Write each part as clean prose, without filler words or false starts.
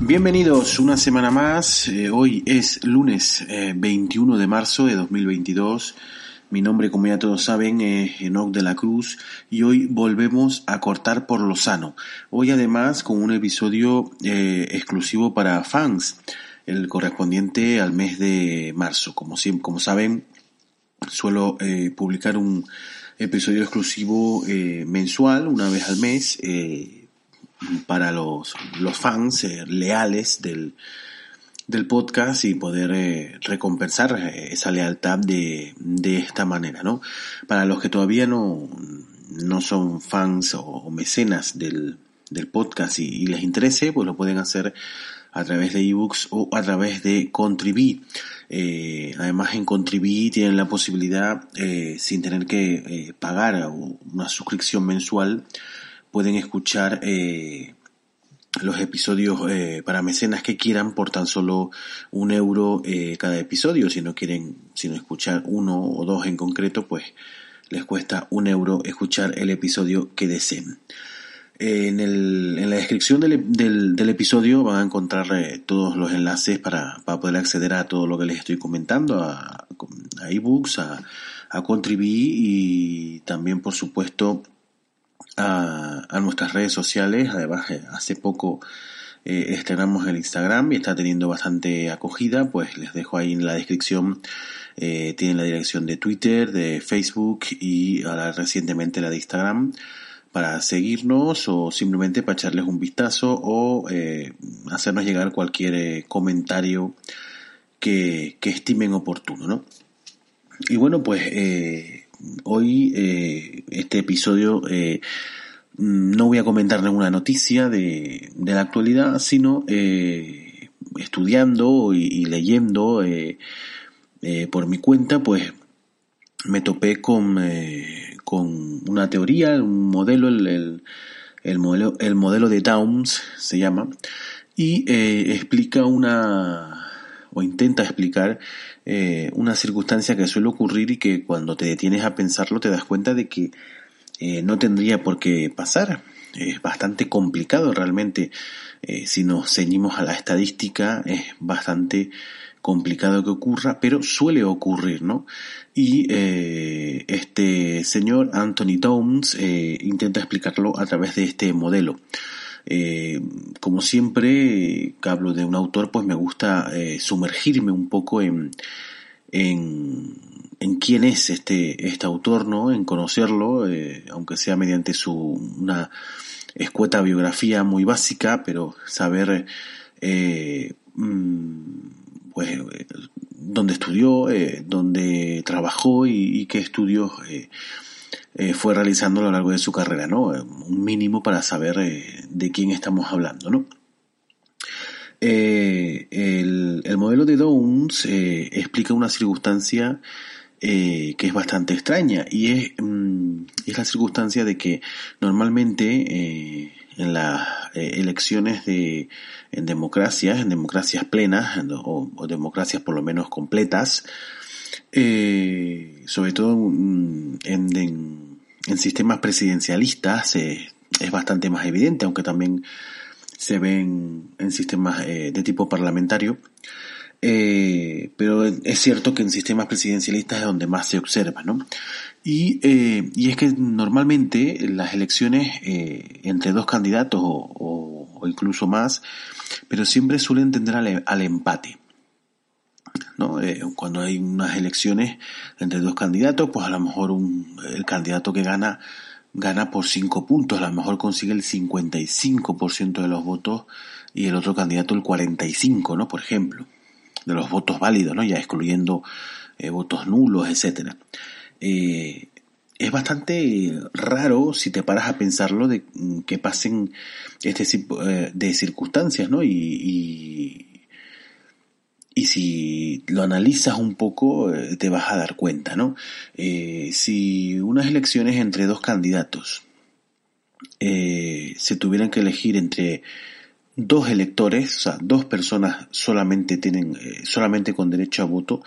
Bienvenidos una semana más, hoy es lunes 21 de marzo de 2022, mi nombre como ya todos saben es Enoch de la Cruz y hoy volvemos a cortar por lo sano, hoy además con un episodio exclusivo para fans, el correspondiente al mes de marzo, como saben suelo publicar un episodio exclusivo mensual, una vez al mes, para los fans leales del podcast y poder recompensar esa lealtad de esta manera, ¿no? Para los que todavía no son fans o mecenas del podcast y les interese, pues lo pueden hacer a través de ebooks o a través de Contriby. Además en Contriby tienen la posibilidad, sin tener que pagar una suscripción mensual, pueden escuchar los episodios para mecenas que quieran por tan solo €1 cada episodio. Si no escuchar uno o dos en concreto, pues les cuesta €1 escuchar el episodio que deseen. En la descripción del episodio van a encontrar todos los enlaces para poder acceder a todo lo que les estoy comentando, a ebooks, a Contriby y también, por supuesto, a nuestras redes sociales. Además, hace poco estrenamos el Instagram y está teniendo bastante acogida, pues les dejo ahí en la descripción, tienen la dirección de Twitter, de Facebook y ahora recientemente la de Instagram, para seguirnos o simplemente para echarles un vistazo o hacernos llegar cualquier comentario que estimen oportuno, ¿no? Y bueno, pues hoy este episodio no voy a comentar ninguna noticia de la actualidad, sino estudiando y leyendo por mi cuenta, pues me topé con una teoría, un modelo, el modelo de Taums se llama, y explica o intenta explicar una circunstancia que suele ocurrir y que cuando te detienes a pensarlo te das cuenta de que no tendría por qué pasar. Es bastante complicado realmente, si nos ceñimos a la estadística es bastante complicado que ocurra, pero suele ocurrir, ¿no? Y este señor Anthony Downs intenta explicarlo a través de este modelo. Como siempre que hablo de un autor, pues me gusta sumergirme un poco en quién es este autor, ¿no? En conocerlo, aunque sea mediante una escueta biografía muy básica, pero saber pues dónde estudió, dónde trabajó y qué estudios fue realizando a lo largo de su carrera, ¿no? Un mínimo para saber de quién estamos hablando, ¿no? El modelo de Downs explica una circunstancia que es bastante extraña y es la circunstancia de que normalmente en las elecciones en democracias, plenas o democracias por lo menos completas, sobre todo en sistemas presidencialistas es bastante más evidente, aunque también se ven en sistemas de tipo parlamentario, pero es cierto que en sistemas presidencialistas es donde más se observa, ¿no? Y es que normalmente las elecciones entre dos candidatos o o incluso más, pero siempre suelen tender al empate, ¿no? Cuando hay unas elecciones entre dos candidatos, pues a lo mejor el candidato que gana por 5 puntos, a lo mejor consigue el 55% de los votos y el otro candidato el 45%, ¿no? Por ejemplo, de los votos válidos, ¿no? Ya excluyendo votos nulos, etcétera. Es bastante raro, si te paras a pensarlo, de que pasen este tipo de circunstancias, ¿no? Y si lo analizas un poco, te vas a dar cuenta, ¿no? Si unas elecciones entre dos candidatos se tuvieran que elegir entre dos electores, o sea, dos personas solamente con derecho a voto,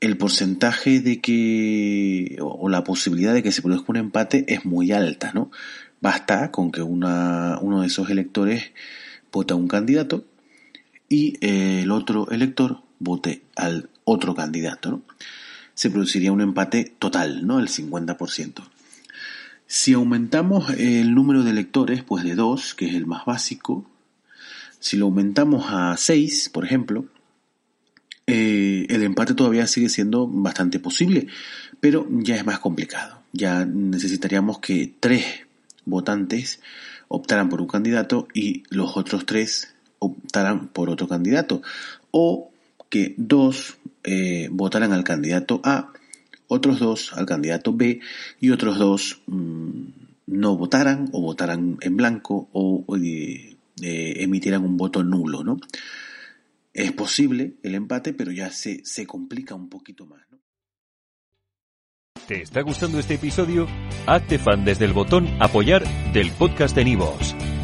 el porcentaje de que, o la posibilidad de que se produzca un empate es muy alta, ¿no? Basta con que uno de esos electores vota a un candidato y el otro elector vote al otro candidato, ¿no? Se produciría un empate total, ¿no? El 50%. Si aumentamos el número de electores, pues de 2, que es el más básico, si lo aumentamos a 6, por ejemplo, el empate todavía sigue siendo bastante posible, pero ya es más complicado. Ya necesitaríamos que 3 votantes optaran por un candidato y los otros 3 optaran por otro candidato, o que 2 votaran al candidato A, otros 2 al candidato B y otros 2 no votaran o votaran en blanco o emitieran un voto nulo, ¿no? Es posible el empate, pero ya se complica un poquito más, ¿no? ¿Te está gustando este episodio? Hazte fan desde el botón Apoyar del podcast de Nivos.